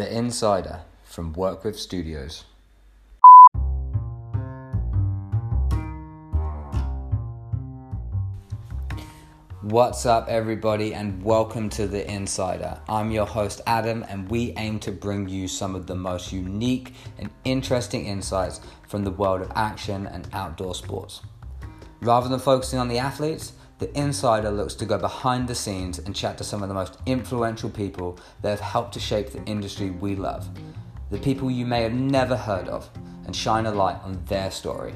The Insider from WorkWith Studios. What's up everybody and welcome to The Insider. I'm your host Adam and we aim to bring you some of the most unique and interesting insights from the world of action and outdoor sports. Rather than focusing on the athletes, The Insider looks to go behind the scenes and chat to some of the most influential people that have helped to shape the industry we love, the people you may have never heard of, and shine a light on their story.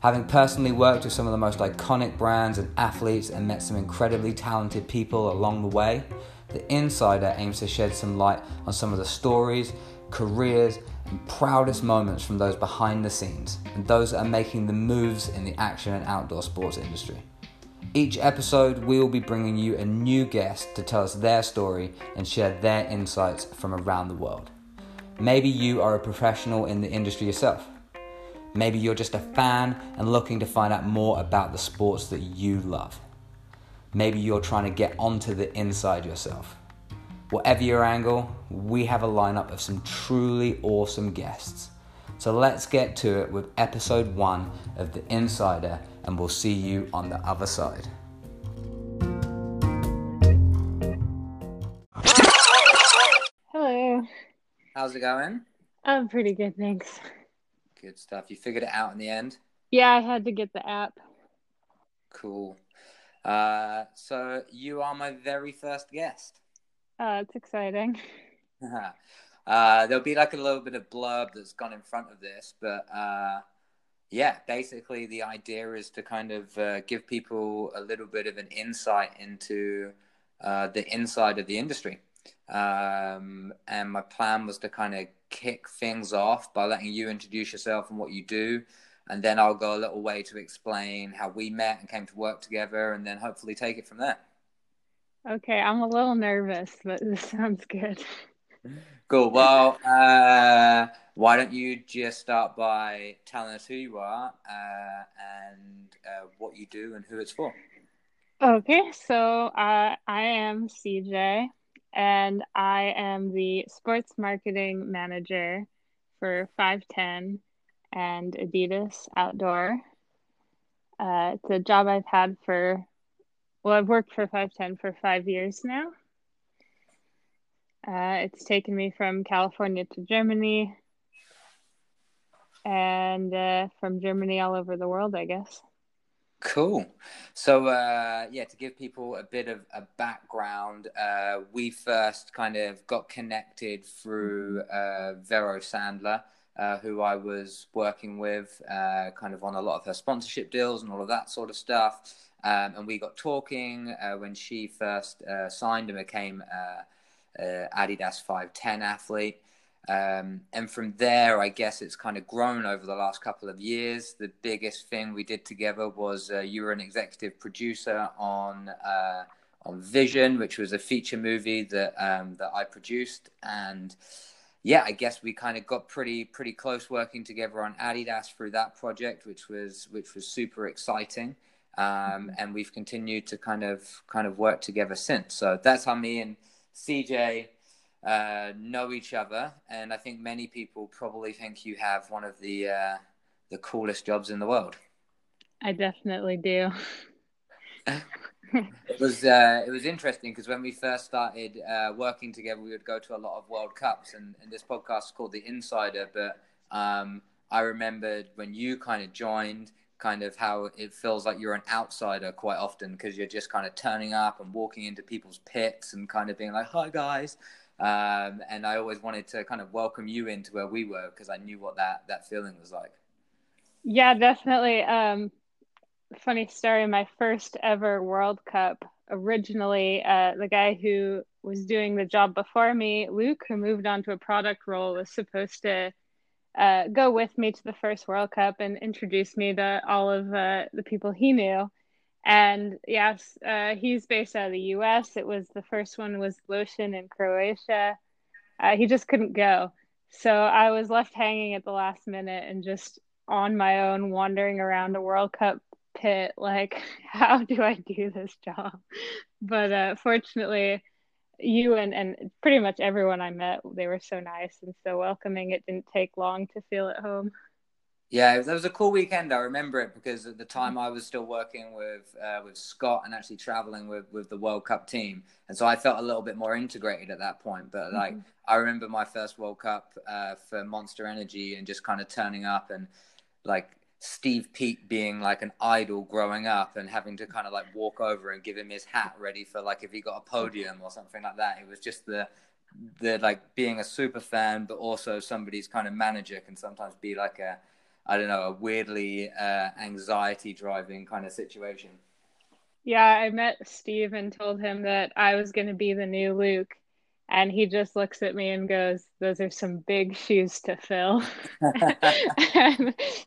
Having personally worked with some of the most iconic brands and athletes and met some incredibly talented people along the way, The Insider aims to shed some light on some of the stories, careers, and proudest moments from those behind the scenes and those that are making the moves in the action and outdoor sports industry. Each episode, we will be bringing you a new guest to tell us their story and share their insights from around the world. Maybe you are a professional in the industry yourself. Maybe you're just a fan and looking to find out more about the sports that you love. Maybe you're trying to get onto the inside yourself. Whatever your angle, we have a lineup of some truly awesome guests. So let's get to it with episode 1 of The Insider, and we'll see you on the other side. Hello. How's it going? I'm pretty good, thanks. Good stuff. You figured it out in the end? Yeah, I had to get the app. Cool. So you are my very first guest. Oh, it's exciting. There'll be like a little bit of blurb that's gone in front of this, but yeah, basically the idea is to kind of give people a little bit of an insight into the inside of the industry. And my plan was to kind of kick things off by letting you introduce yourself and what you do, and then I'll go a little way to explain how we met and came to work together, and then hopefully take it from there. Okay, I'm a little nervous, but this sounds good. Cool. Well, why don't you just start by telling us who you are and what you do and who it's for? Okay, so I am CJ, and I am the sports marketing manager for 510 and Adidas Outdoor. It's a job I've had for, well, I've worked for 510 for 5 years now. It's taken me from California to Germany, and from Germany all over the world, I guess. Cool. So, yeah, to give people a bit of a background, we first kind of got connected through Vero Sandler, who I was working with kind of on a lot of her sponsorship deals and all of that sort of stuff. And we got talking when she first signed and became Adidas 510 athlete. And from there, I guess it's kind of grown over the last couple of years. The biggest thing we did together was you were an executive producer on Vision, which was a feature movie that that I produced. And yeah, I guess we kind of got pretty close working together on Adidas through that project, which was super exciting. And we've continued to kind of work together since. So that's how me and CJ know each other, and I think many people probably think you have one of the coolest jobs in the world. I definitely do. It was interesting because when we first started working together, we would go to a lot of World Cups, and this podcast is called The Insider. But I remembered when you kind of joined, kind of how it feels like you're an outsider quite often because you're just kind of turning up and walking into people's pits and kind of being like, hi guys. And I always wanted to kind of welcome you into where we were because I knew what that feeling was like. Yeah, definitely. Funny story, my first ever World Cup, originally the guy who was doing the job before me, Luke, who moved on to a product role, was supposed to go with me to the first World Cup and introduce me to all of the people he knew. And yes, he's based out of the U.S. It was the first one was Lotion in Croatia. He just couldn't go. So I was left hanging at the last minute and just on my own wandering around a World Cup pit like, how do I do this job? But fortunately, you and pretty much everyone I met, they were so nice and so welcoming. It didn't take long to feel at home. Yeah, that was a cool weekend. I remember it because at the time I was still working with Scott and actually traveling with the World Cup team. And so I felt a little bit more integrated at that point. But like, I remember my first World Cup for Monster Energy and just kind of turning up and like Steve Peat being like an idol growing up and having to kind of like walk over and give him his hat ready for like if he got a podium or something like that. It was just the like being a super fan, but also somebody's kind of manager can sometimes be like a, I don't know, a weirdly anxiety-driving kind of situation. Yeah, I met Steve and told him that I was going to be the new Luke, and he just looks at me and goes, "Those are some big shoes to fill." And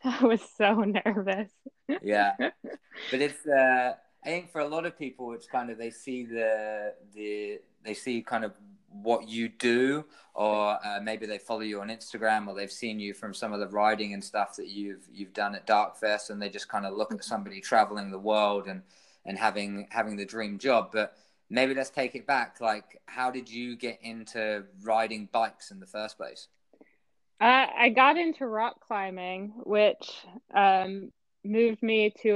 I was so nervous. Yeah, but it's I think for a lot of people, it's kind of they see they see kind of what you do, or maybe they follow you on Instagram, or they've seen you from some of the riding and stuff that you've done at Darkfest, and they just kind of look at somebody traveling the world and having the dream job. But maybe let's take it back. Like, how did you get into riding bikes in the first place? I got into rock climbing, which moved me to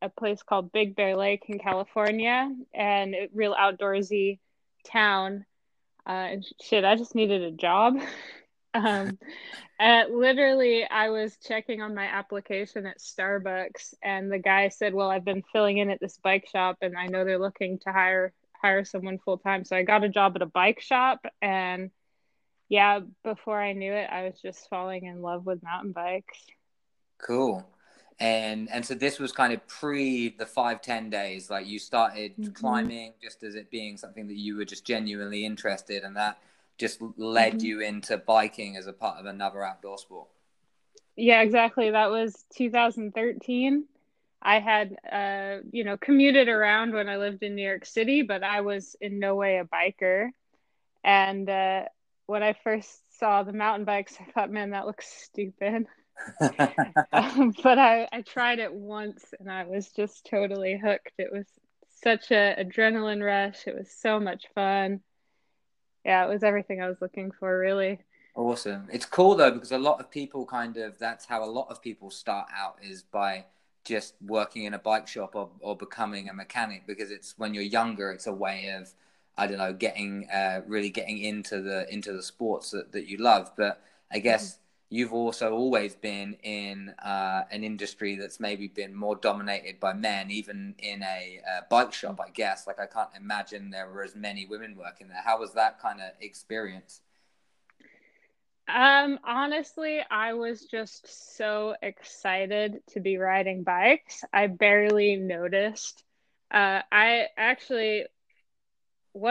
a place called Big Bear Lake in California, and a real outdoorsy town. Shit, I just needed a job. Literally, I was checking on my application at Starbucks, and the guy said, "Well, I've been filling in at this bike shop, and I know they're looking to hire someone full time." So I got a job at a bike shop, and yeah, before I knew it, I was just falling in love with mountain bikes. Cool. And so this was kind of pre the 5-10 days, like you started climbing just as it being something that you were just genuinely interested in, and that just led you into biking as a part of another outdoor sport. Yeah, exactly. That was 2013. I had, commuted around when I lived in New York City, but I was in no way a biker. And when I first saw the mountain bikes, I thought, man, that looks stupid. But I tried it once and I was just totally hooked. It was such an adrenaline rush. It was so much fun. Yeah, it was everything I was looking for, really. Awesome. It's cool though, because a lot of people that's how a lot of people start out, is by just working in a bike shop or becoming a mechanic, because it's when you're younger, it's a way of, I don't know, really getting into the sports that you love. But I guess you've also always been in an industry that's maybe been more dominated by men, even in a bike shop, I guess. Like, I can't imagine there were as many women working there. How was that kind of experience? Honestly, I was just so excited to be riding bikes. I barely noticed. One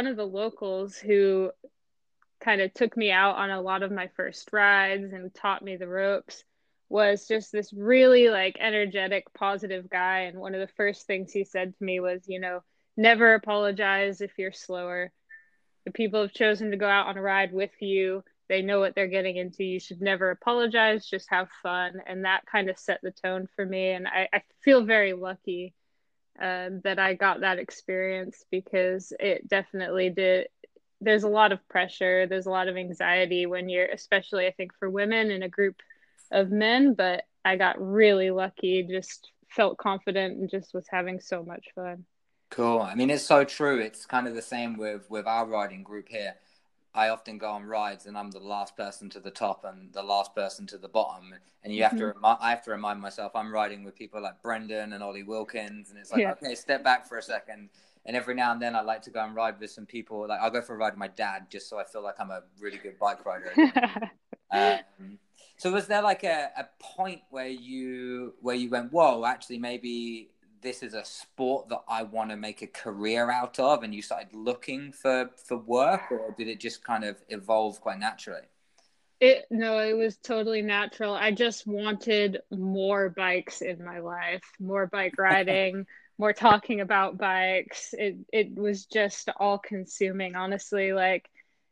of the locals who kind of took me out on a lot of my first rides and taught me the ropes was just this really like energetic, positive guy. And one of the first things he said to me was, never apologize if you're slower. The people have chosen to go out on a ride with you. They know what they're getting into. You should never apologize, just have fun. And that kind of set the tone for me. And I feel very lucky that I got that experience, because it definitely did. There's a lot of pressure. There's a lot of anxiety when you're, especially I think for women in a group of men, but I got really lucky, just felt confident and just was having so much fun. Cool. I mean, it's so true. It's kind of the same with our riding group here. I often go on rides and I'm the last person to the top and the last person to the bottom. And you I have to remind myself, I'm riding with people like Brendan and Ollie Wilkins. And it's like, okay, step back for a second. And every now and then I like to go and ride with some people. Like, I'll go for a ride with my dad just so I feel like I'm a really good bike rider. So was there like a point where you went, whoa, actually maybe this is a sport that I want to make a career out of, and you started looking for work, or did it just kind of evolve quite naturally? It was totally natural. I just wanted more bikes in my life, more bike riding, more talking about bikes. It was just all consuming, honestly. Like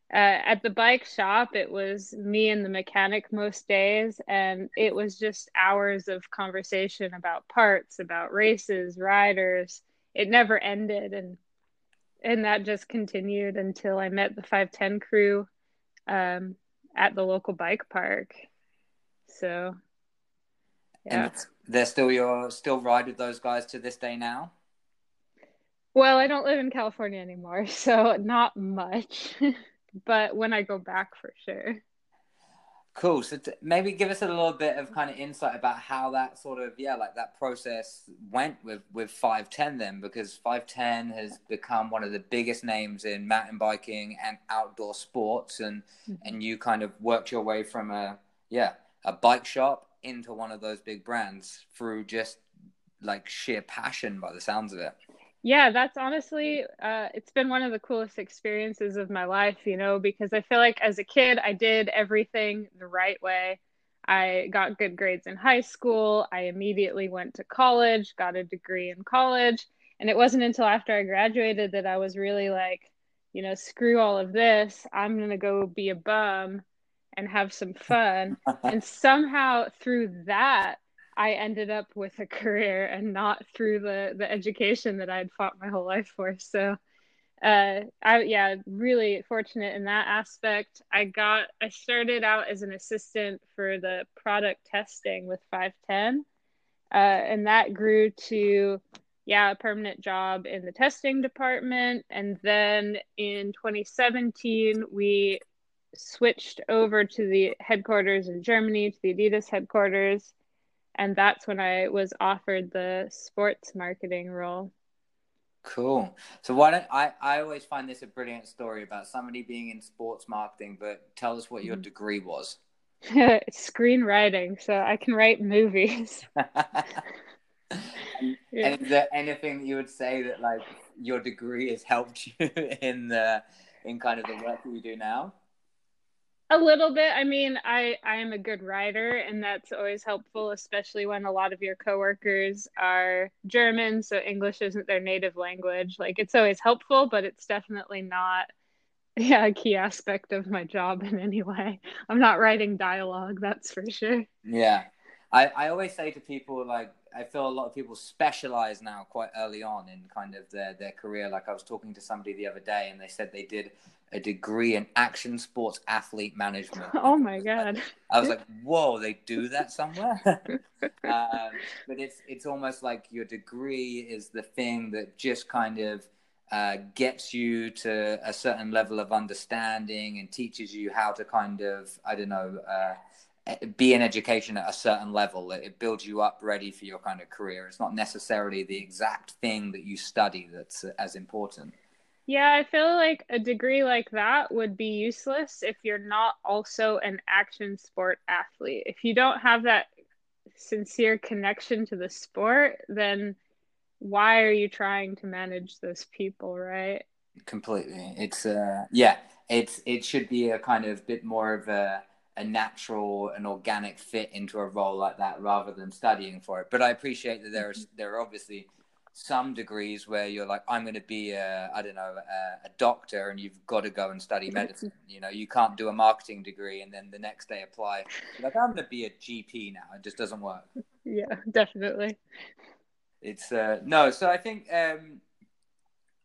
at the bike shop, it was me and the mechanic most days, and it was just hours of conversation about parts, about races, riders. It never ended. And And that just continued until I met the 510 crew at the local bike park. So, yeah. And they're still still ride with those guys to this day now? Well, I don't live in California anymore, so not much. But when I go back, for sure. Cool. So maybe give us a little bit of kind of insight about how that sort of, that process went with 510 then, because 510 has become one of the biggest names in mountain biking and outdoor sports. And, and you kind of worked your way from a bike shop into one of those big brands through just like sheer passion by the sounds of it. Yeah, that's honestly, it's been one of the coolest experiences of my life, you know, because I feel like as a kid, I did everything the right way. I got good grades in high school. I immediately went to college, got a degree in college. And it wasn't until after I graduated that I was really like, you know, screw all of this. I'm going to go be a bum and have some fun. And somehow through that, I ended up with a career and not through the education that I'd fought my whole life for. So, really fortunate in that aspect. I started out as an assistant for the product testing with 510. And that grew to, a permanent job in the testing department. And then in 2017, we switched over to the headquarters in Germany, to the Adidas headquarters. And that's when I was offered the sports marketing role. Cool. So I always find this a brilliant story about somebody being in sports marketing, but tell us what your degree was. Screenwriting. So I can write movies. And is there anything that you would say that like your degree has helped you in kind of the work that you do now? A little bit. I mean, I am a good writer, and that's always helpful, especially when a lot of your coworkers are German, so English isn't their native language. Like, it's always helpful, but it's definitely not a key aspect of my job in any way. I'm not writing dialogue, that's for sure. Yeah. I always say to people, like, I feel a lot of people specialize now quite early on in kind of their career. Like I was talking to somebody the other day and they said they did a degree in action sports athlete management. Oh my God. I was like, whoa, they do that somewhere? But it's almost like your degree is the thing that just kind of gets you to a certain level of understanding and teaches you how to kind of, be in education at a certain level. It builds you up ready for your kind of career. It's not necessarily the exact thing that you study that's as important. Yeah, I feel like a degree like that would be useless if you're not also an action sport athlete. If you don't have that sincere connection to the sport, then why are you trying to manage those people, right? Completely. It's it should be a kind of bit more of a natural and organic fit into a role like that rather than studying for it. But I appreciate that there are obviously some degrees where you're like, I'm going to be a doctor, and you've got to go and study medicine. You know, you can't do a marketing degree and then the next day apply. You're like, I'm going to be a GP now. It just doesn't work. Yeah, definitely. It's so I think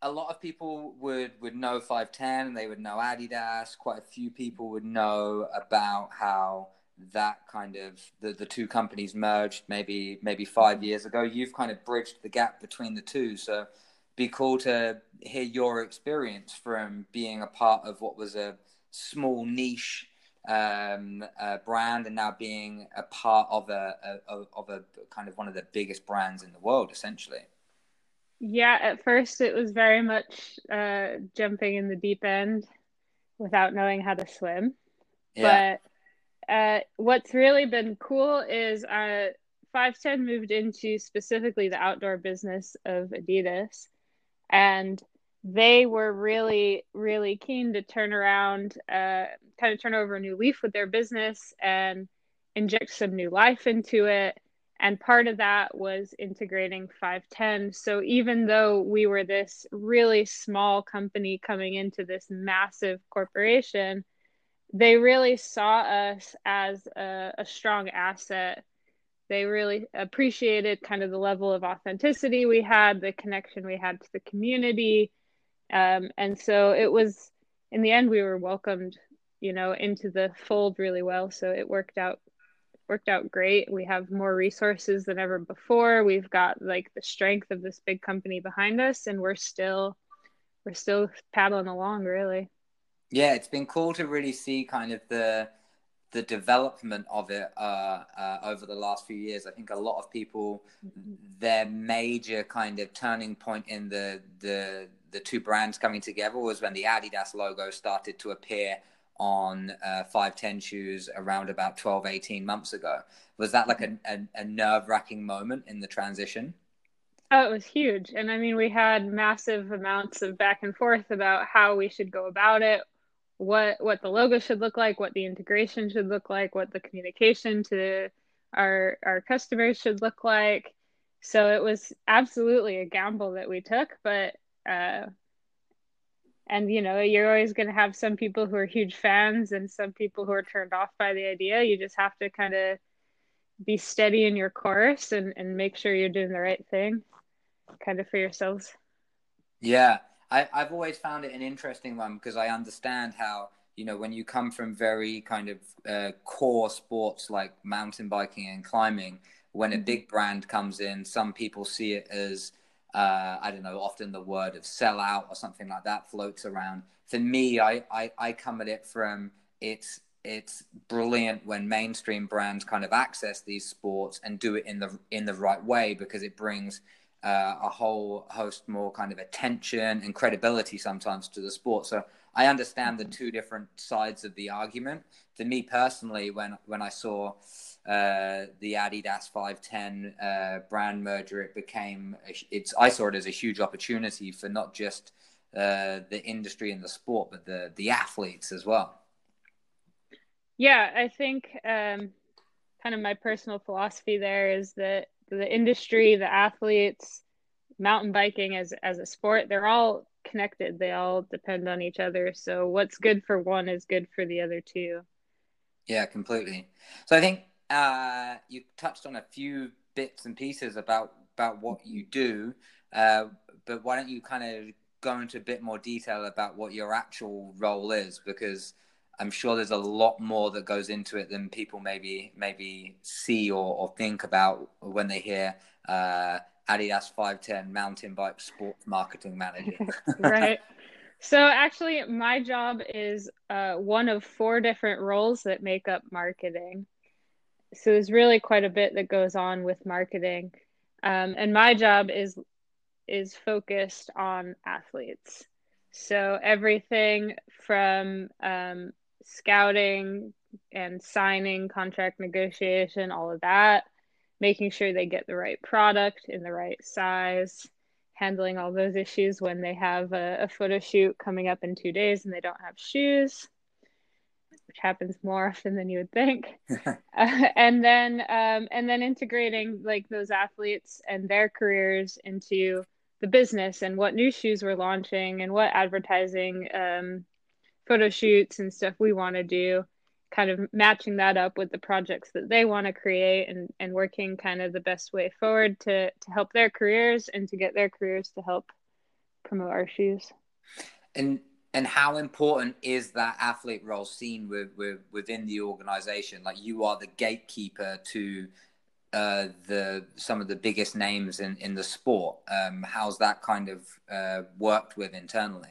a lot of people would know 510 and they would know Adidas. Quite a few people would know about how that kind of the two companies merged maybe 5 years ago. You've kind of bridged the gap between the two. So be cool to hear your experience from being a part of what was a small niche brand and now being a part of a kind of one of the biggest brands in the world, essentially. Yeah, at first it was very much jumping in the deep end without knowing how to swim. Yeah. But what's really been cool is 510 moved into specifically the outdoor business of Adidas. And they were really, really keen to turn around, kind of turn over a new leaf with their business and inject some new life into it. And part of that was integrating 510. So even though we were this really small company coming into this massive corporation, they really saw us as a strong asset. They really appreciated kind of the level of authenticity we had, the connection we had to the community, And so it was, in the end, we were welcomed, you know, into the fold really well. So it worked out great. We have more resources than ever before. We've got like the strength of this big company behind us, and we're still paddling along, really. Yeah, it's been cool to really see kind of the development of it over the last few years. I think a lot of people, their major kind of turning point in the two brands coming together was when the Adidas logo started to appear on 510 shoes around about 12, 18 months ago. Was that like a nerve-wracking moment in the transition? Oh, it was huge. And I mean, we had massive amounts of back and forth about how we should go about it, what the logo should look like, what the integration should look like, what the communication to our customers should look like. So it was absolutely a gamble that we took, but and you know, you're always going to have some people who are huge fans and some people who are turned off by the idea. You just have to kind of be steady in your course and make sure you're doing the right thing kind of for yourselves. Yeah, I've always found it an interesting one, because I understand how, you know, when you come from very kind of core sports like mountain biking and climbing, when a big brand comes in, some people see it as, I don't know, often the word of sellout or something like that floats around. For me, I come at it from it's brilliant when mainstream brands kind of access these sports and do it in the right way, because it brings a whole host more kind of attention and credibility sometimes to the sport. So I understand the two different sides of the argument. For me personally, when I saw the Adidas 510 brand merger, I saw it as a huge opportunity for not just the industry and the sport, but the athletes as well. Yeah, I think kind of my personal philosophy there is that the industry, the athletes, mountain biking as a sport, they're all connected. They all depend on each other. So what's good for one is good for the other too. Yeah, completely. So I think you touched on a few bits and pieces about what you do, but why don't you kind of go into a bit more detail about what your actual role is, because I'm sure there's a lot more that goes into it than people maybe see or think about when they hear Adidas 510 Mountain Bike Sports Marketing Manager. Right. So actually, my job is one of four different roles that make up marketing. So there's really quite a bit that goes on with marketing. And my job is focused on athletes. So everything from scouting and signing, contract negotiation, all of that, making sure they get the right product in the right size, handling all those issues when they have a photo shoot coming up in 2 days and they don't have shoes, which happens more often than you would think. and then integrating like those athletes and their careers into the business and what new shoes we're launching and what advertising photo shoots and stuff we want to do, kind of matching that up with the projects that they want to create and working kind of the best way forward to help their careers and to get their careers to help promote our shoes. And how important is that athlete role seen within the organization? Like, you are the gatekeeper to some of the biggest names in the sport. How's that kind of worked with internally?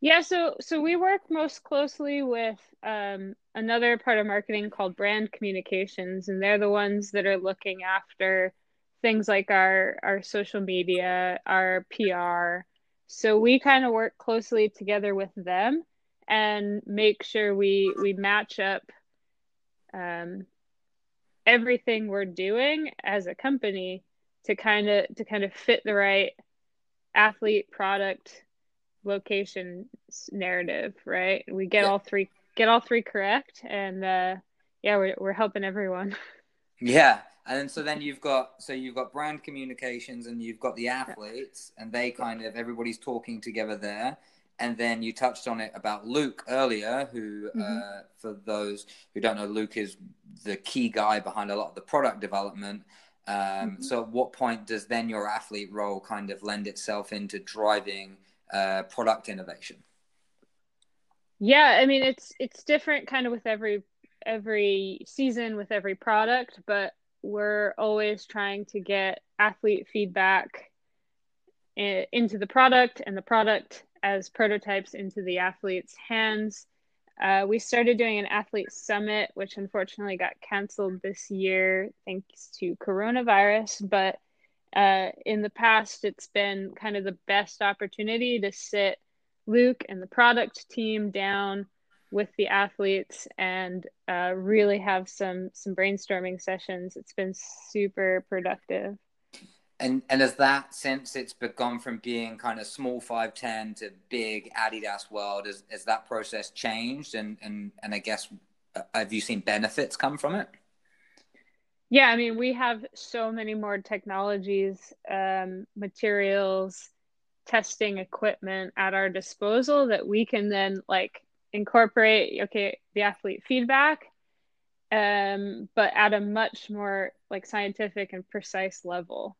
Yeah, so we work most closely with another part of marketing called brand communications, and they're the ones that are looking after things like our social media, our PR. So we kind of work closely together with them and make sure we match up everything we're doing as a company to kind of fit the right athlete, product, location narrative, right? We get all three correct, and we're helping everyone. Yeah. And so then you've got brand communications, and you've got the athletes, and they kind of, everybody's talking together there. And then you touched on it about Luke earlier, who, for those who don't know, Luke is the key guy behind a lot of the product development. So at what point does then your athlete role kind of lend itself into driving product innovation? Yeah, I mean, it's different kind of with every season, with every product, but we're always trying to get athlete feedback into the product and the product as prototypes into the athlete's hands. We started doing an athlete summit, which unfortunately got canceled this year thanks to coronavirus. But in the past, it's been kind of the best opportunity to sit Luke and the product team down with the athletes and really have some brainstorming sessions. It's been super productive. And has that, since it's begun from being kind of small 5'10" to big Adidas world, has that process changed? And I guess, have you seen benefits come from it? Yeah, I mean, we have so many more technologies, materials, testing equipment at our disposal that we can then like incorporate, okay, the athlete feedback, but at a much more like scientific and precise level.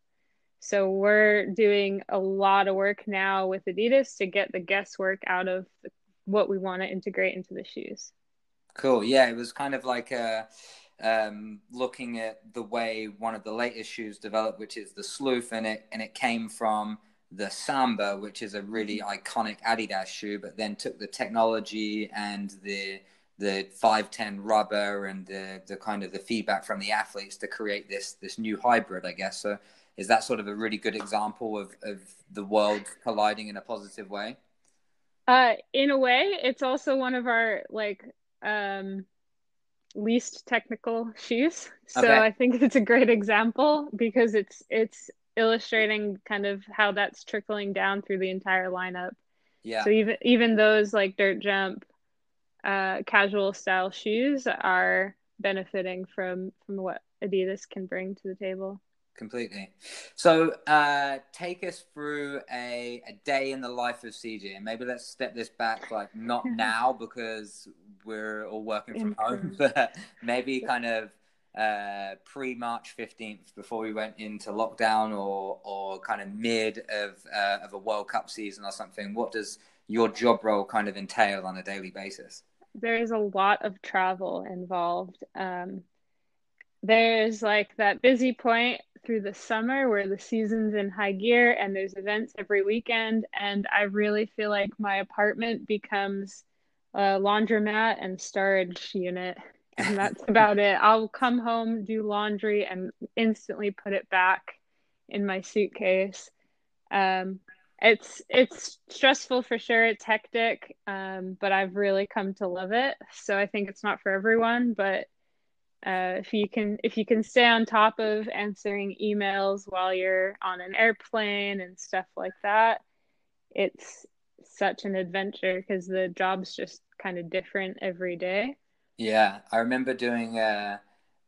So we're doing a lot of work now with Adidas to get the guesswork out of what we want to integrate into the shoes. Cool. Yeah, it was kind of like looking at the way one of the latest shoes developed, which is the Sloof, and it came from the Samba, which is a really iconic Adidas shoe, but then took the technology and the 5'10" rubber and the kind of the feedback from the athletes to create this new hybrid, I guess. So is that sort of a really good example of the world colliding in a positive way? In a way, it's also one of our least technical shoes. So okay. I think it's a great example because it's illustrating kind of how that's trickling down through the entire lineup. Yeah. So even those like dirt jump, casual style shoes are benefiting from what Adidas can bring to the table. Completely. So take us through a day in the life of CJ. And maybe let's step this back, like not now because we're all working from home, but maybe kind of pre-March 15th before we went into lockdown or kind of mid of a World Cup season or something. What does your job role kind of entail on a daily basis? There is a lot of travel involved. There's like that busy point through the summer where the season's in high gear and there's events every weekend. And I really feel like my apartment becomes a laundromat and storage unit. And that's about it. I'll come home, do laundry, and instantly put it back in my suitcase. It's stressful for sure. It's hectic, but I've really come to love it. So I think it's not for everyone, but if you can stay on top of answering emails while you're on an airplane and stuff like that, it's such an adventure because the job's just kind of different every day. Yeah, I remember doing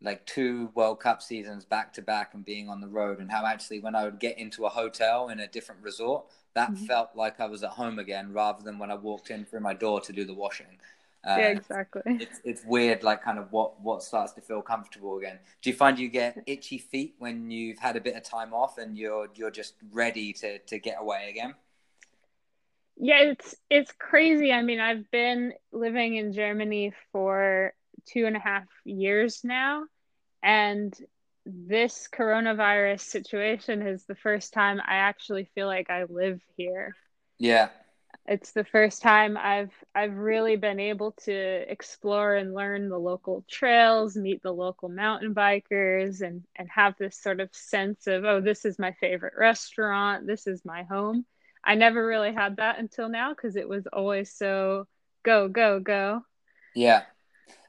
like 2 World Cup seasons back to back and being on the road, and how actually when I would get into a hotel in a different resort, that felt like I was at home again rather than when I walked in through my door to do the washing. Yeah, exactly. It's weird, like kind of what starts to feel comfortable again. Do you find you get itchy feet when you've had a bit of time off and you're just ready to get away again? Yeah, it's crazy. I mean, I've been living in Germany for 2.5 years now, and this coronavirus situation is the first time I actually feel like I live here. Yeah. It's the first time I've really been able to explore and learn the local trails, meet the local mountain bikers, and have this sort of sense of, oh, this is my favorite restaurant, this is my home. I never really had that until now because it was always so go, go, go. Yeah.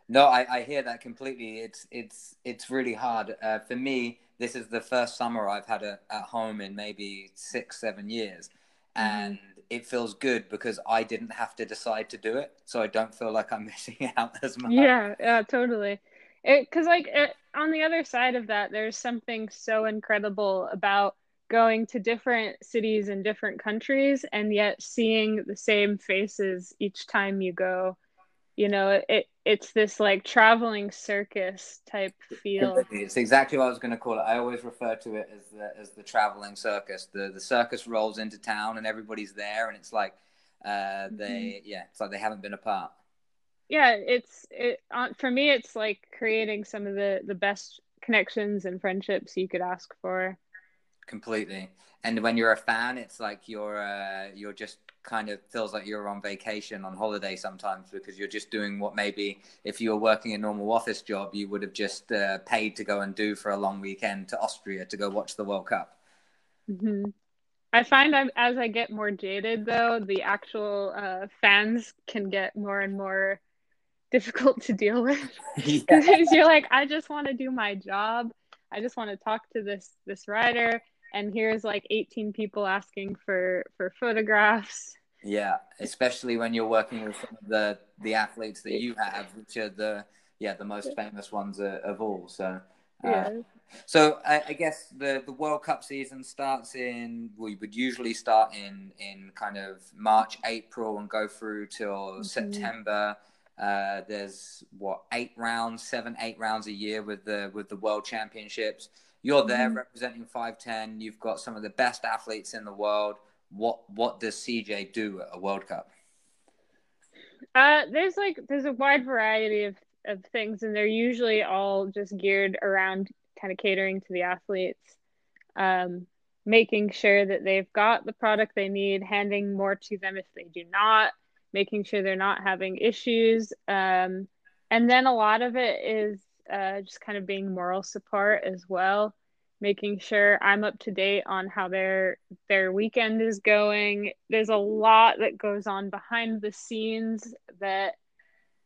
No, I hear that completely. It's really hard. For me, this is the first summer I've had at home in maybe 6-7 years. And it feels good because I didn't have to decide to do it. So I don't feel like I'm missing out as much. Yeah, totally. Because on the other side of that, there's something so incredible about going to different cities and different countries and yet seeing the same faces each time you go you know, it's this like traveling circus type feel. It's exactly what I was going to call it. I always refer to it as the traveling circus. The circus rolls into town and everybody's there, and it's like it's like they haven't been apart. Yeah, for me, it's like creating some of the best connections and friendships you could ask for. Completely. And when you're a fan, it's like you're just kind of feels like you're on vacation, on holiday sometimes, because you're just doing what maybe if you were working a normal office job, you would have just paid to go and do for a long weekend to Austria to go watch the World Cup. Mm-hmm. I find as I get more jaded, though, the actual fans can get more and more difficult to deal with. Because you're like, I just want to do my job. I just want to talk to this rider, and here's like 18 people asking for photographs. Yeah, especially when you're working with some of the athletes that you have, which are the most famous ones of all. So so I guess the World Cup season would usually start in kind of March, April, and go through till September. There's 7-8 rounds a year with the World Championships. You're there representing 5'10". You've got some of the best athletes in the world. What does CJ do at a World Cup? There's a wide variety of things, and they're usually all just geared around kind of catering to the athletes, making sure that they've got the product they need, handing more to them if they do not, making sure they're not having issues. And then a lot of it is just kind of being moral support as well, making sure I'm up to date on how their weekend is going. There's a lot that goes on behind the scenes that,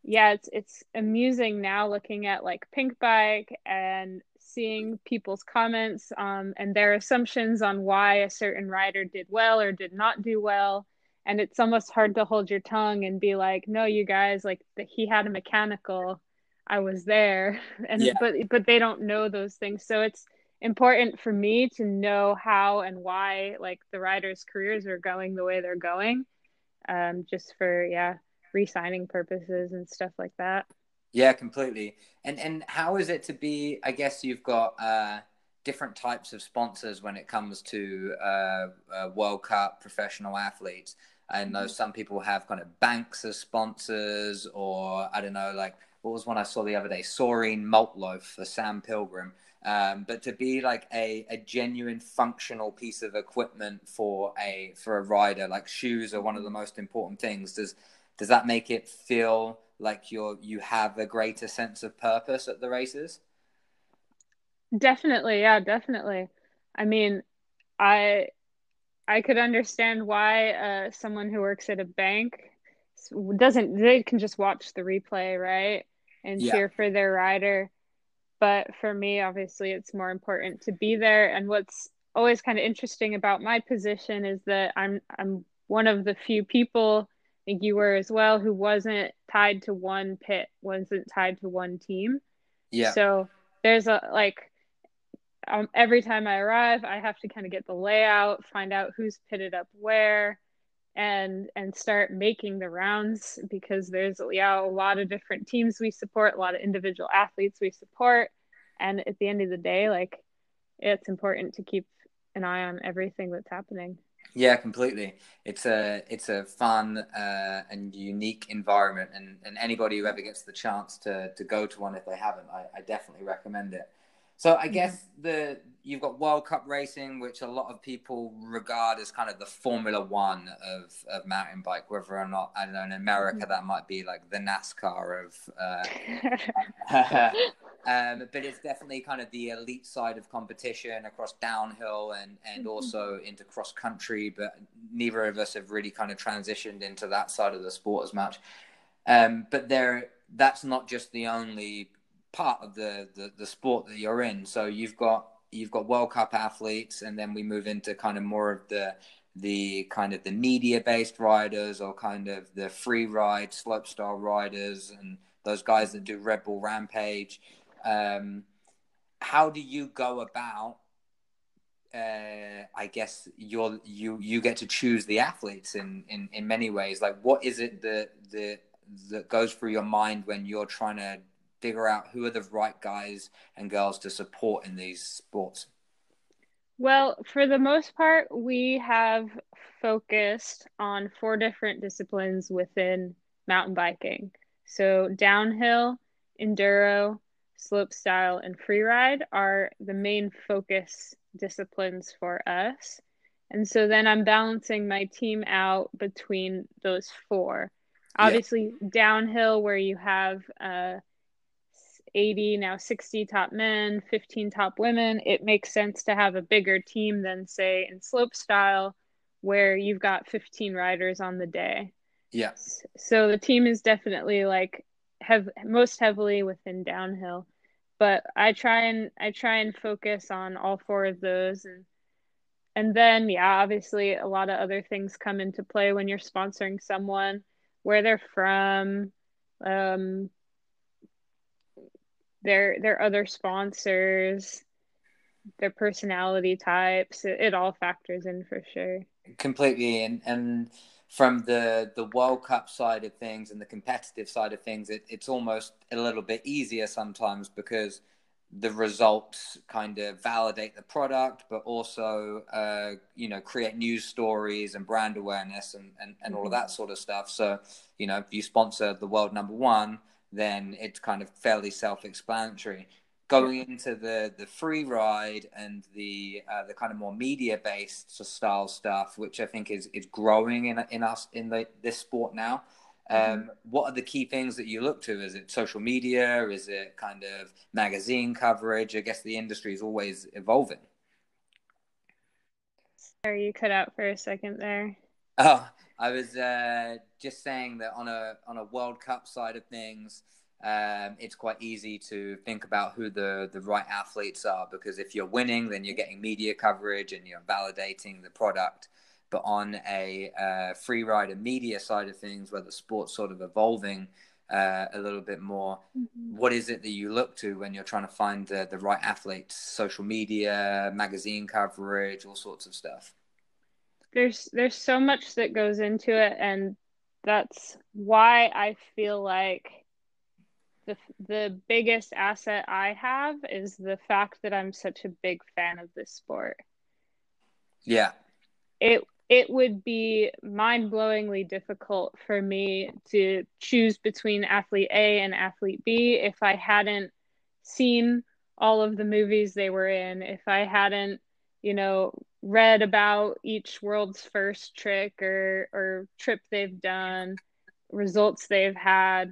it's amusing now looking at like Pinkbike and seeing people's comments and their assumptions on why a certain rider did well or did not do well. And it's almost hard to hold your tongue and be like, no, you guys, like he had a mechanical, I was there. And but they don't know those things. So it's important for me to know how and why like the riders' careers are going the way they're going, just for re-signing purposes and stuff like that. Yeah, completely. And how is it to be, I guess you've got different types of sponsors when it comes to World Cup professional athletes. I know some people have kind of banks as sponsors, or I don't know, like what was one I saw the other day? Soreen malt loaf for Sam Pilgrim. But to be like a genuine functional piece of equipment for a rider, like shoes are one of the most important things. Does that make it feel like you have a greater sense of purpose at the races? Definitely. Yeah, definitely. I mean, I could understand why someone who works at a bank they can just watch the replay, right? And cheer for their rider. But for me, obviously, it's more important to be there. And what's always kind of interesting about my position is that I'm one of the few people, I think you were as well, who wasn't tied to one pit, wasn't tied to one team. Yeah. So there's every time I arrive, I have to kind of get the layout, find out who's pitted up where, and start making the rounds, because there's a lot of different teams we support, a lot of individual athletes we support. And at the end of the day, like, it's important to keep an eye on everything that's happening. Yeah, completely. It's a fun and unique environment, and anybody who ever gets the chance to go to one, if they haven't, I definitely recommend it. So I guess you've got World Cup racing, which a lot of people regard as kind of the Formula One of mountain bike, whether or not, I don't know, in America that might be like the NASCAR of, but it's definitely kind of the elite side of competition across downhill and also into cross country. But neither of us have really kind of transitioned into that side of the sport as much. But that's not just the only part of the sport that you're in. So you've got World Cup athletes, and then we move into kind of more of the kind of the media based riders, or kind of the free ride slopestyle riders, and those guys that do Red Bull Rampage. How do you go about? I guess you get to choose the athletes in many ways. Like, what is it that that goes through your mind when you're trying to figure out who are the right guys and girls to support in these sports? Well, for the most part, we have focused on 4 different disciplines within mountain biking. So downhill, enduro, slopestyle, and freeride are the main focus disciplines for us. And so then I'm balancing my team out between those 4. Obviously, yeah. Downhill, where you have 80, now 60 top men, 15 top women, it makes sense to have a bigger team than, say, in slopestyle, where you've got 15 riders on the day. Yes. Yeah. So the team is definitely most heavily within downhill, but I try and focus on all 4 of those. And then, yeah, obviously a lot of other things come into play when you're sponsoring someone, where they're from, their other sponsors, their personality types. It all factors in for sure. Completely. And from the World Cup side of things and the competitive side of things, it's almost a little bit easier sometimes because the results kind of validate the product, but also, create news stories and brand awareness and all of that sort of stuff. So, if you sponsor the world #1, then it's kind of fairly self-explanatory. Going into the free ride and the kind of more media-based style stuff, which I think is growing in this sport now. What are the key things that you look to? Is it social media? Is it kind of magazine coverage? I guess the industry is always evolving. Sorry, you cut out for a second there. Oh, I was just saying that on a World Cup side of things, it's quite easy to think about who the right athletes are, because if you're winning, then you're getting media coverage and you're validating the product. But on a free rider media side of things, where the sport's sort of evolving a little bit more, what is it that you look to when you're trying to find the right athletes? Social media, magazine coverage, all sorts of stuff. There's so much that goes into it, and that's why I feel like the biggest asset I have is the fact that I'm such a big fan of this sport. Yeah. It would be mind-blowingly difficult for me to choose between athlete A and athlete B if I hadn't seen all of the movies they were in, if I hadn't, read about each world's first trick or trip they've done, results they've had.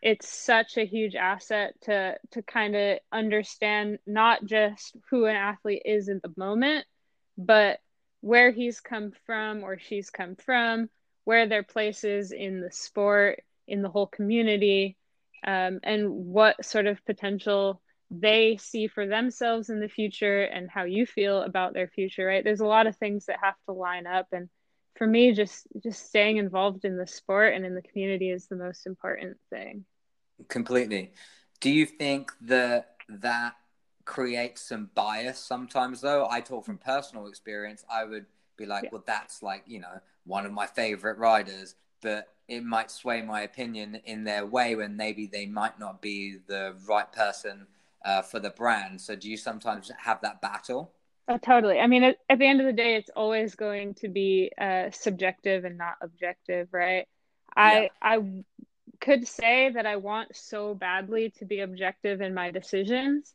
It's such a huge asset to kind of understand not just who an athlete is in the moment, but where he's come from or she's come from, where their place is in the sport, in the whole community, and what sort of potential they see for themselves in the future and how you feel about their future, right? There's a lot of things that have to line up. And for me, just staying involved in the sport and in the community is the most important thing. Completely. Do you think that creates some bias sometimes, though? I talk from personal experience. I would be like, yeah, well, that's one of my favorite riders, but it might sway my opinion in their way when maybe they might not be the right person for the brand. So do you sometimes have that battle? Oh, totally. I mean, at the end of the day, it's always going to be subjective and not objective, right? Yeah. I could say that I want so badly to be objective in my decisions,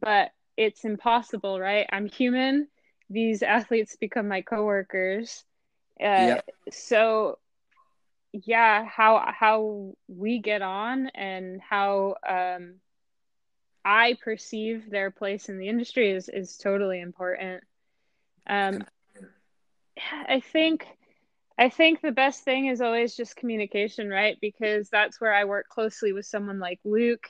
but it's impossible, right? I'm human. These athletes become my coworkers. So yeah, how we get on and how I perceive their place in the industry is totally important. I think the best thing is always just communication, right? Because that's where I work closely with someone like Luke,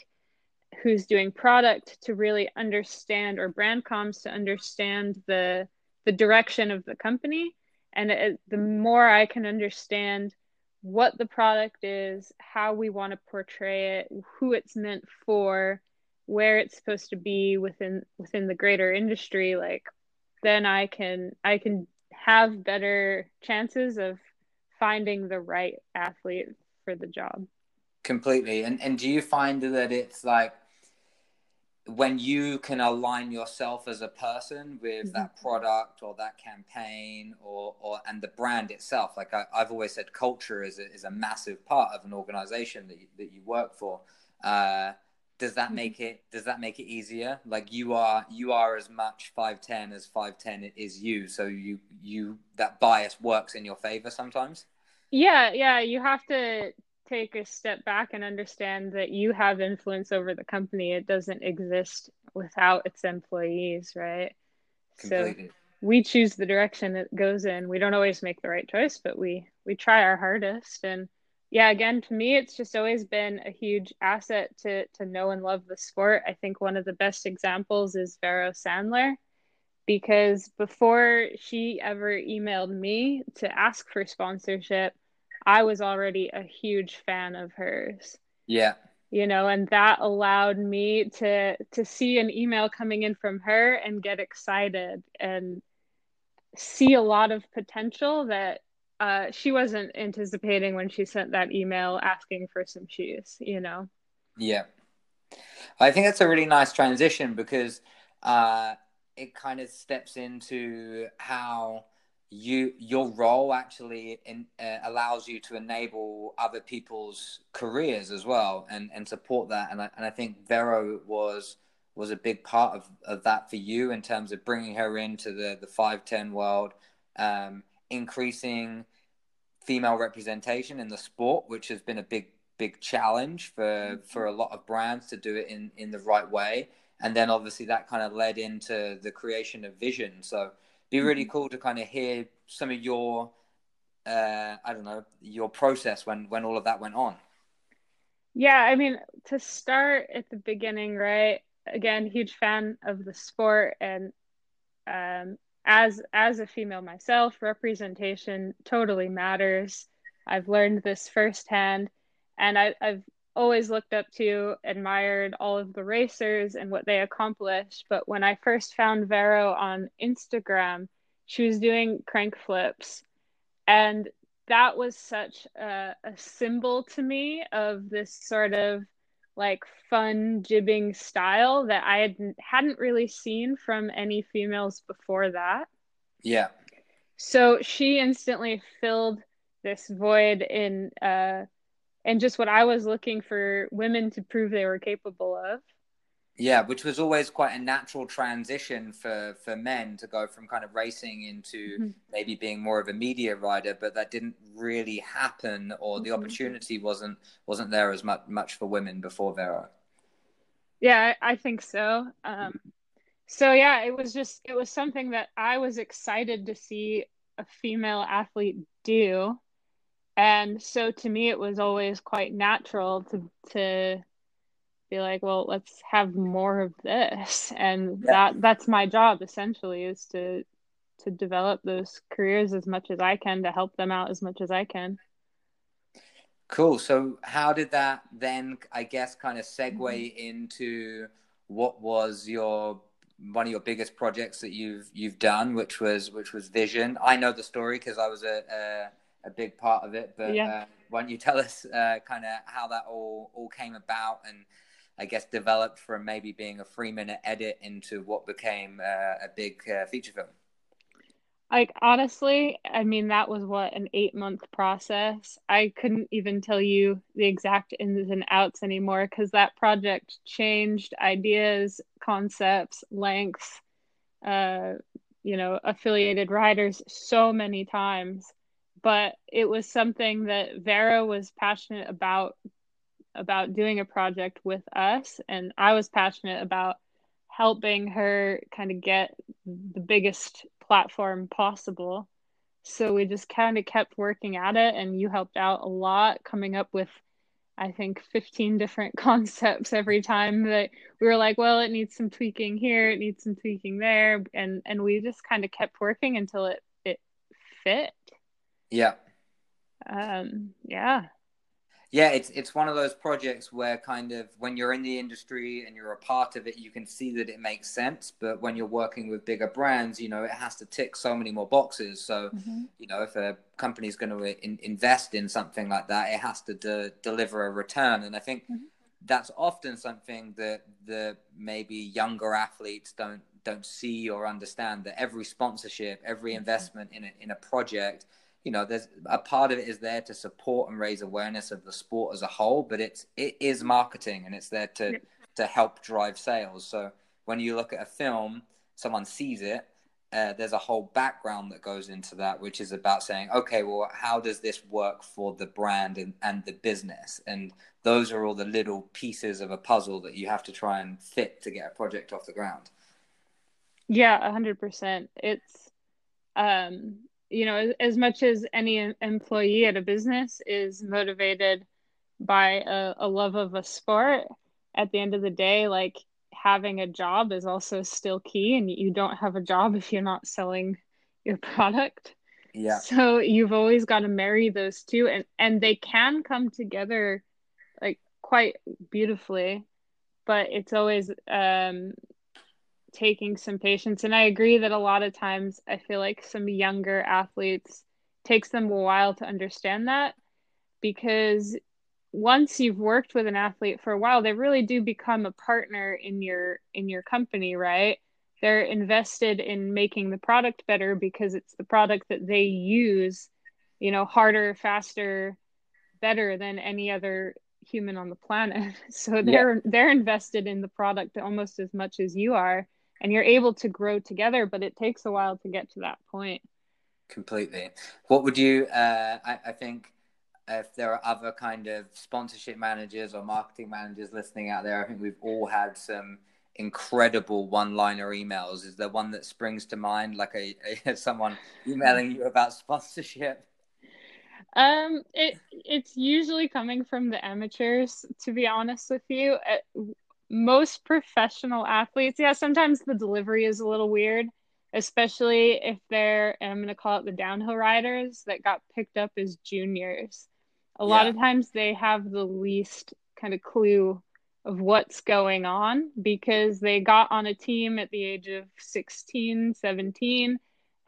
who's doing product, to really understand, or brand comms, to understand the direction of the company. And the more I can understand what the product is, how we want to portray it, who it's meant for, where it's supposed to be within the greater industry, then I can have better chances of finding the right athlete for the job. Completely. And do you find that it's like when you can align yourself as a person with that product or that campaign or and the brand itself, like I've always said, culture is a massive part of an organization that you work for. Does that make it easier? Like you are as much 5'10" as 5'10" is you. So you that bias works in your favor sometimes. Yeah. You have to take a step back and understand that you have influence over the company. It doesn't exist without its employees, right? Completely. So we choose the direction it goes in. We don't always make the right choice, but we try our hardest. And yeah, again, to me, it's just always been a huge asset to know and love the sport. I think one of the best examples is Vero Sandler, because before she ever emailed me to ask for sponsorship, I was already a huge fan of hers. Yeah. You know, and that allowed me to see an email coming in from her and get excited and see a lot of potential that she wasn't anticipating when she sent that email asking for some shoes, you know? Yeah. I think that's a really nice transition because it kind of steps into how your role actually allows you to enable other people's careers as well and support that. And I think Vero was a big part of that for you in terms of bringing her into the 5'10" world, increasing female representation in the sport, which has been a big challenge for a lot of brands to do it in the right way. And then obviously that kind of led into the creation of Vision. So be really cool to kind of hear some of your, your process when all of that went on. Yeah, I mean, to start at the beginning, right? Again, huge fan of the sport, and as a female myself, representation totally matters. I've learned this firsthand, and I've always looked up to, admired all of the racers and what they accomplished. But when I first found Vero on Instagram, she was doing crank flips. And that was such a symbol to me of this sort of like fun jibbing style that I hadn't really seen from any females before that. Yeah. So she instantly filled this void in, and just what I was looking for women to prove they were capable of. Yeah, which was always quite a natural transition for men to go from kind of racing into maybe being more of a media rider, but that didn't really happen, or the opportunity wasn't there as much for women before Vero. Yeah, I think so. So yeah, it was something that I was excited to see a female athlete do. And so to me, it was always quite natural to be like, well, let's have more of this. And that's my job, essentially, is to develop those careers as much as I can, to help them out as much as I can. Cool. So how did that then, I guess, kind of segue into what was one of your biggest projects that you've done, which was Vision? I know the story because I was a big part of it, but why don't you tell us kind of how that all came about, and I guess developed from maybe being a 3-minute edit into what became a big feature film? Like, honestly, I mean, that was an 8-month process. I couldn't even tell you the exact ins and outs anymore, because that project changed ideas, concepts, lengths, affiliated riders so many times. But it was something that Vero was passionate about doing a project with us. And I was passionate about helping her kind of get the biggest platform possible. So we just kind of kept working at it. And you helped out a lot, coming up with, I think, 15 different concepts every time that we were like, well, it needs some tweaking here, it needs some tweaking there. And we just kind of kept working until it fit. Yeah. Yeah, it's one of those projects where kind of when you're in the industry and you're a part of it, you can see that it makes sense. But when you're working with bigger brands, you know, it has to tick so many more boxes. So, you know, if a company's going to invest in something like that, it has to deliver a return. And I think that's often something that the maybe younger athletes don't see or understand, that every sponsorship, every investment in a project, you know, there's a part of it is there to support and raise awareness of the sport as a whole, but it is marketing, and it's there to help drive sales. So when you look at a film, someone sees it, there's a whole background that goes into that, which is about saying, okay, well, how does this work for the brand and the business? And those are all the little pieces of a puzzle that you have to try and fit to get a project off the ground. Yeah, 100%. It's, you know, as much as any employee at a business is motivated by a love of a sport, at the end of the day, like, having a job is also still key, and you don't have a job if you're not selling your product. Yeah. So you've always got to marry those two, and they can come together like quite beautifully, but it's always taking some patience. And I agree that a lot of times I feel like some younger athletes, takes them a while to understand that, because once you've worked with an athlete for a while, they really do become a partner in your company, right? They're invested in making the product better because it's the product that they use, you know, harder, faster, better than any other human on the planet. So they're invested in the product almost as much as you are. And you're able to grow together, but it takes a while to get to that point. Completely. What would you, I think if there are other kind of sponsorship managers or marketing managers listening out there, I think we've all had some incredible one-liner emails. Is there one that springs to mind, like someone emailing you about sponsorship? It's usually coming from the amateurs, to be honest with you. Most professional athletes, yeah, sometimes the delivery is a little weird, especially if they're, and I'm going to call it the downhill riders that got picked up as juniors. A lot of times they have the least kind of clue of what's going on, because they got on a team at the age of 16, 17.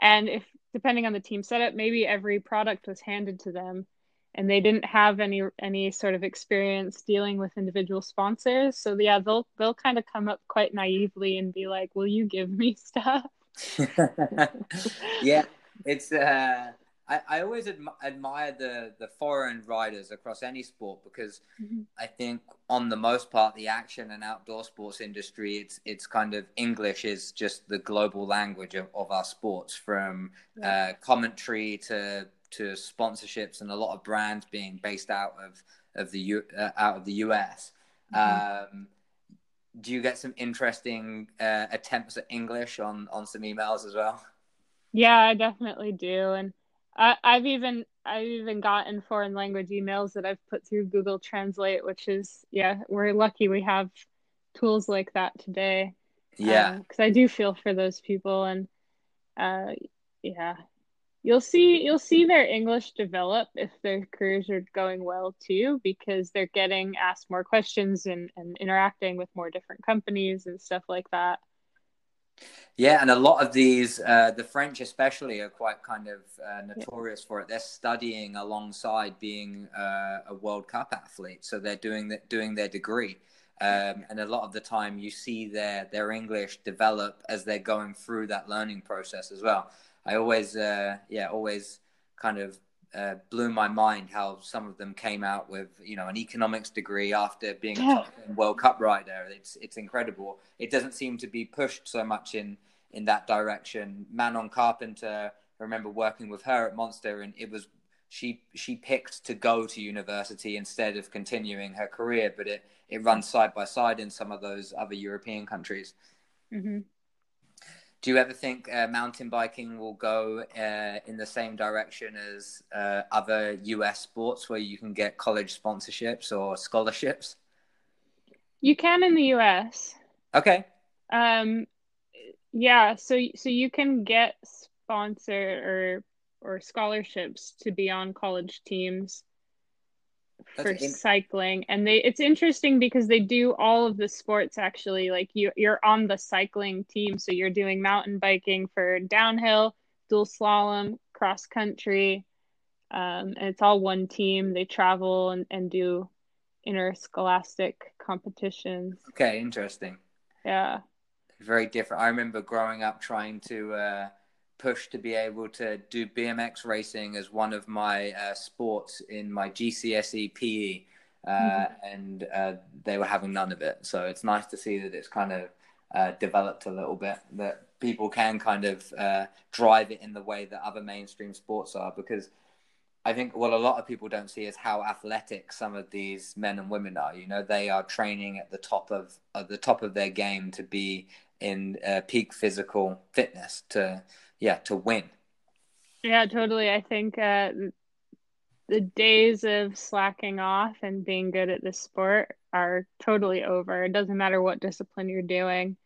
And if, depending on the team setup, maybe every product was handed to them, and they didn't have any sort of experience dealing with individual sponsors. So yeah, they'll kind of come up quite naively and be like, "Will you give me stuff?" Yeah, it's I always admire the foreign riders across any sport, because I think on the most part, the action and outdoor sports industry, it's kind of English is just the global language of our sports, from commentary to sponsorships, and a lot of brands being based out of the US. Do you get some interesting attempts at English on some emails as well? Yeah, I definitely do. And I've even gotten foreign language emails that I've put through Google Translate, which is, yeah, we're lucky we have tools like that today. Yeah. 'Cause I do feel for those people, and yeah, you'll see their English develop if their careers are going well too, because they're getting asked more questions and interacting with more different companies and stuff like that. Yeah, and a lot of these, the French especially, are quite kind of notorious for it. They're studying alongside being a World Cup athlete, so they're doing their degree, and a lot of the time you see their English develop as they're going through that learning process as well. I always kind of blew my mind how some of them came out with, you know, an economics degree after being a top World Cup rider. It's incredible. It doesn't seem to be pushed so much in that direction. Manon Carpenter, I remember working with her at Monster, and it was she picked to go to university instead of continuing her career, but it runs side by side in some of those other European countries. Mm-hmm. Do you ever think mountain biking will go in the same direction as other US sports, where you can get college sponsorships or scholarships? You can in the US. Okay. Yeah. So you can get sponsored or scholarships to be on college teams for cycling. And it's interesting because they do all of the sports, actually. Like you're on the cycling team, so you're doing mountain biking for downhill, dual slalom, cross country, and it's all one team. They travel and do interscholastic competitions. Okay, interesting. Yeah, very different. I remember growing up trying to push to be able to do BMX racing as one of my sports in my GCSE PE, and they were having none of it. So it's nice to see that it's kind of developed a little bit, that people can kind of drive it in the way that other mainstream sports are, because I think what a lot of people don't see is how athletic some of these men and women are. You know, they are training at the top of their game to be in peak physical fitness to win. Yeah, totally. I think the days of slacking off and being good at this sport are totally over. It doesn't matter what discipline you're doing.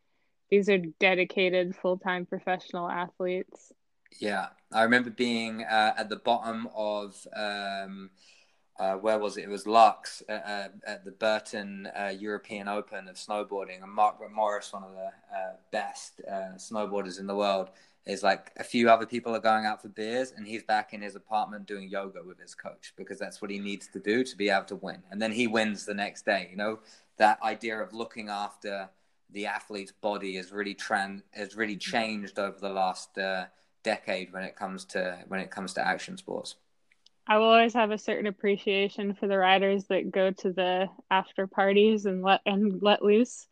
These are dedicated full-time professional athletes. Yeah, I remember being at the bottom of, where was it? It was Lux at the Burton European Open of snowboarding. And Mark Morris, one of the best snowboarders in the world, is like a few other people are going out for beers and he's back in his apartment doing yoga with his coach, because that's what he needs to do to be able to win. And then he wins the next day. You know, that idea of looking after the athlete's body has really changed over the last decade when it comes to action sports. I will always have a certain appreciation for the riders that go to the after parties and let loose,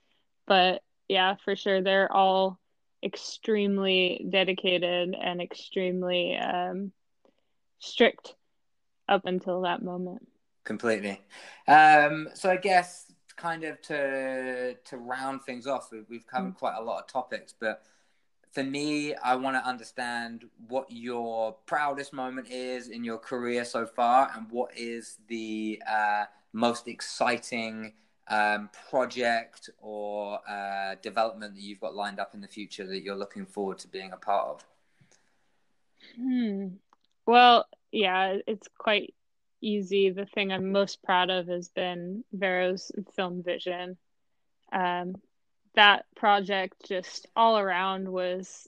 but yeah, for sure they're all extremely dedicated and extremely strict up until that moment. Completely. So I guess kind of to round things off, we've covered quite a lot of topics, but for me, I want to understand what your proudest moment is in your career so far, and what is the most exciting project or development that you've got lined up in the future that you're looking forward to being a part of. Well, yeah, it's quite easy. The thing I'm most proud of has been Vero's film Vision. That project just all around was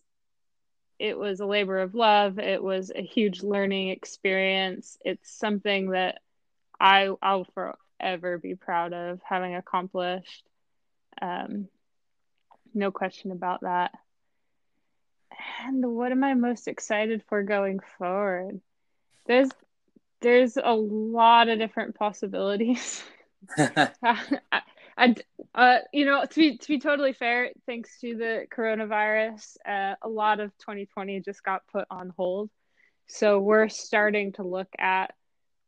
a labor of love. It was a huge learning experience. It's something that I'll forever be proud of having accomplished. No question about that. And what am I most excited for going forward? There's a lot of different possibilities. And, to be totally fair, thanks to the coronavirus, a lot of 2020 just got put on hold. So we're starting to look at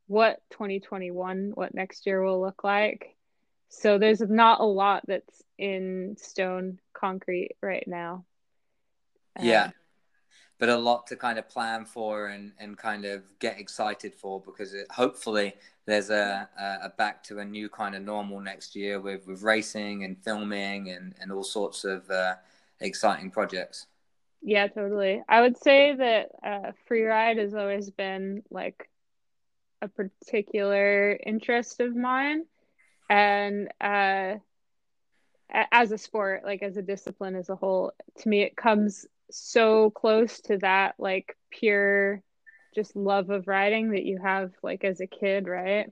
what 2021, what next year will look like. So there's not a lot that's in stone concrete right now. Yeah. But a lot to kind of plan for and kind of get excited for, because hopefully there's a back to a new kind of normal next year with racing and filming and all sorts of exciting projects. Yeah, totally. I would say that freeride has always been like a particular interest of mine, and as a sport, like as a discipline as a whole, to me it comes so close to that like pure just love of riding that you have like as a kid, right?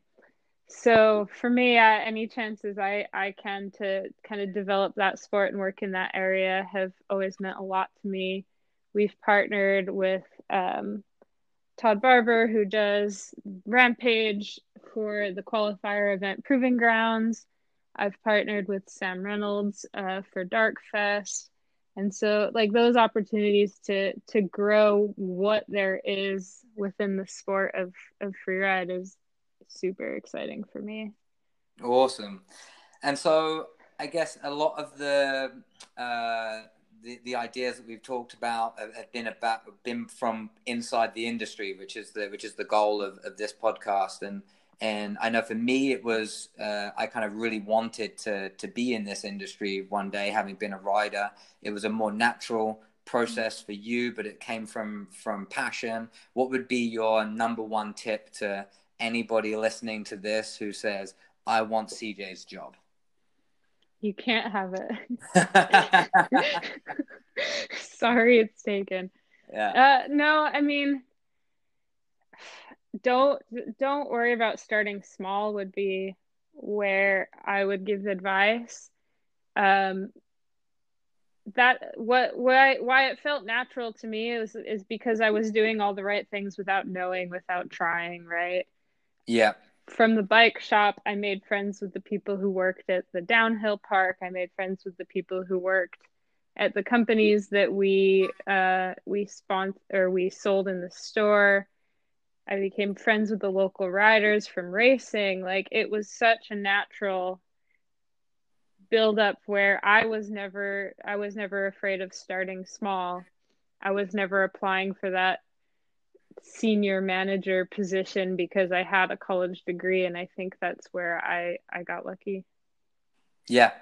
So for me, any chances I can to kind of develop that sport and work in that area have always meant a lot to me. We've partnered with Todd Barber, who does Rampage, for the qualifier event Proving Grounds. I've partnered with Sam Reynolds for Darkfest. And so like those opportunities to grow what there is within the sport of freeride is super exciting for me. Awesome. And so I guess a lot of the ideas that we've talked about have been from inside the industry, which is the goal of this podcast. And I know for me, it was, I kind of really wanted to be in this industry one day, having been a rider. It was a more natural process for you, but it came from passion. What would be your number one tip to anybody listening to this who says, I want CJ's job. You can't have it. Sorry, it's taken. Yeah. No, I mean, don't worry about starting small would be where I would give advice. Why it felt natural to me is because I was doing all the right things without knowing, without trying, right? Yeah. From the bike shop, I made friends with the people who worked at the downhill park. I made friends with the people who worked at the companies that we sold in the store. I became friends with the local riders from racing. Like, it was such a natural build up where I was never afraid of starting small. I was never applying for that senior manager position because I had a college degree, and I think that's where I got lucky. Yeah,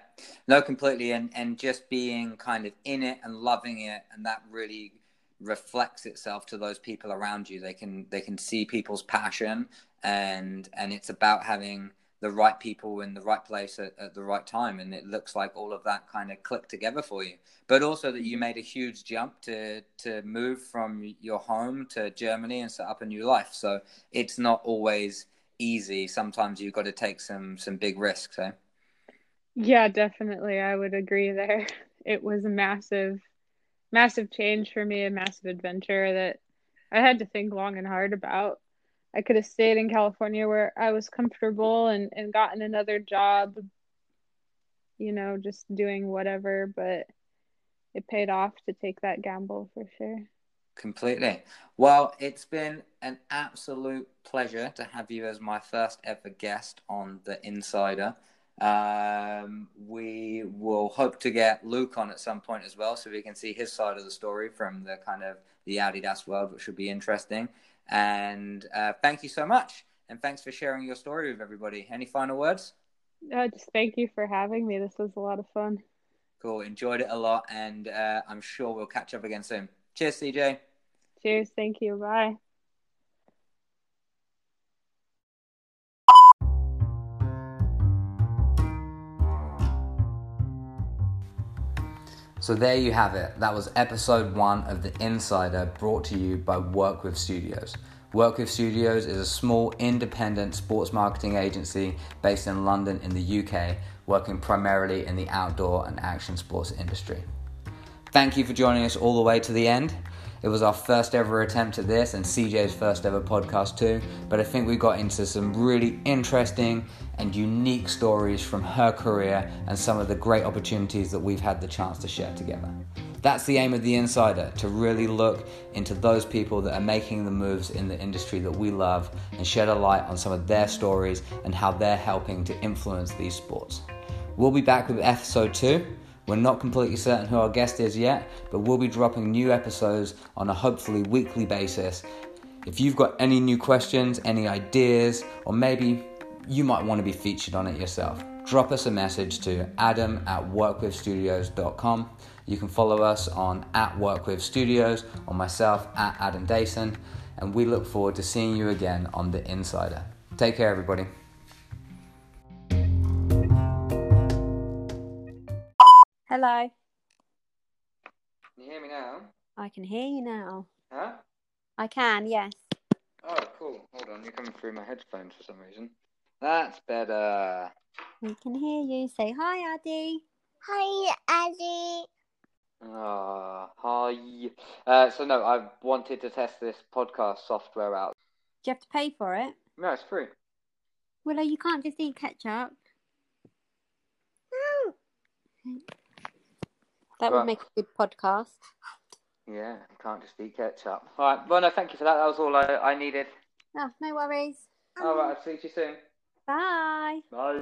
no, completely. And just being kind of in it and loving it, and that really reflects itself to those people around you. They can see people's passion, and it's about having the right people in the right place at the right time. And it looks like all of that kind of clicked together for you, but also that you made a huge jump to move from your home to Germany and set up a new life. So it's not always easy. Sometimes you've got to take some big risks. Eh? Yeah, definitely. I would agree there. It was a massive, massive change for me, a massive adventure that I had to think long and hard about. I could have stayed in California where I was comfortable and gotten another job, you know, just doing whatever, but it paid off to take that gamble for sure. Completely. Well, it's been an absolute pleasure to have you as my first ever guest on The Insider. We will hope to get Luke on at some point as well, so we can see his side of the story from the kind of the Adidas world, which should be interesting. And thank you so much, and thanks for sharing your story with everybody. Any final words? No, just thank you for having me. This was a lot of fun. Cool, enjoyed it a lot, and I'm sure we'll catch up again soon. Cheers, CJ. Cheers, thank you, bye. So there you have it. That was episode 1 of The Insider, brought to you by WorkWith Studios. WorkWith Studios is a small independent sports marketing agency based in London in the UK, working primarily in the outdoor and action sports industry. Thank you for joining us all the way to the end. It was our first ever attempt at this, and CJ's first ever podcast too, but I think we got into some really interesting and unique stories from her career and some of the great opportunities that we've had the chance to share together. That's the aim of The Insider, to really look into those people that are making the moves in the industry that we love and shed a light on some of their stories and how they're helping to influence these sports. We'll be back with episode 2. We're not completely certain who our guest is yet, but we'll be dropping new episodes on a hopefully weekly basis. If you've got any new questions, any ideas, or maybe you might want to be featured on it yourself, drop us a message to adam@workwithstudios.com. You can follow us on @workwithstudios, or myself @Adam Dayson, and we look forward to seeing you again on The Insider. Take care, everybody. Hello. Can you hear me now? I can hear you now. Huh? I can, yes. Oh, cool. Hold on, you're coming through my headphones for some reason. That's better. We can hear you. Say hi, Addy. Hi, Addy. Ah, hi. So no, I've wanted to test this podcast software out. Do you have to pay for it? No, it's free. Willow, you can't just eat ketchup. No. That would make a good podcast. Yeah, can't just eat ketchup. All right, well, no, thank you for that. That was all I needed. Oh, no worries. All right, I'll see you soon. Bye. Bye.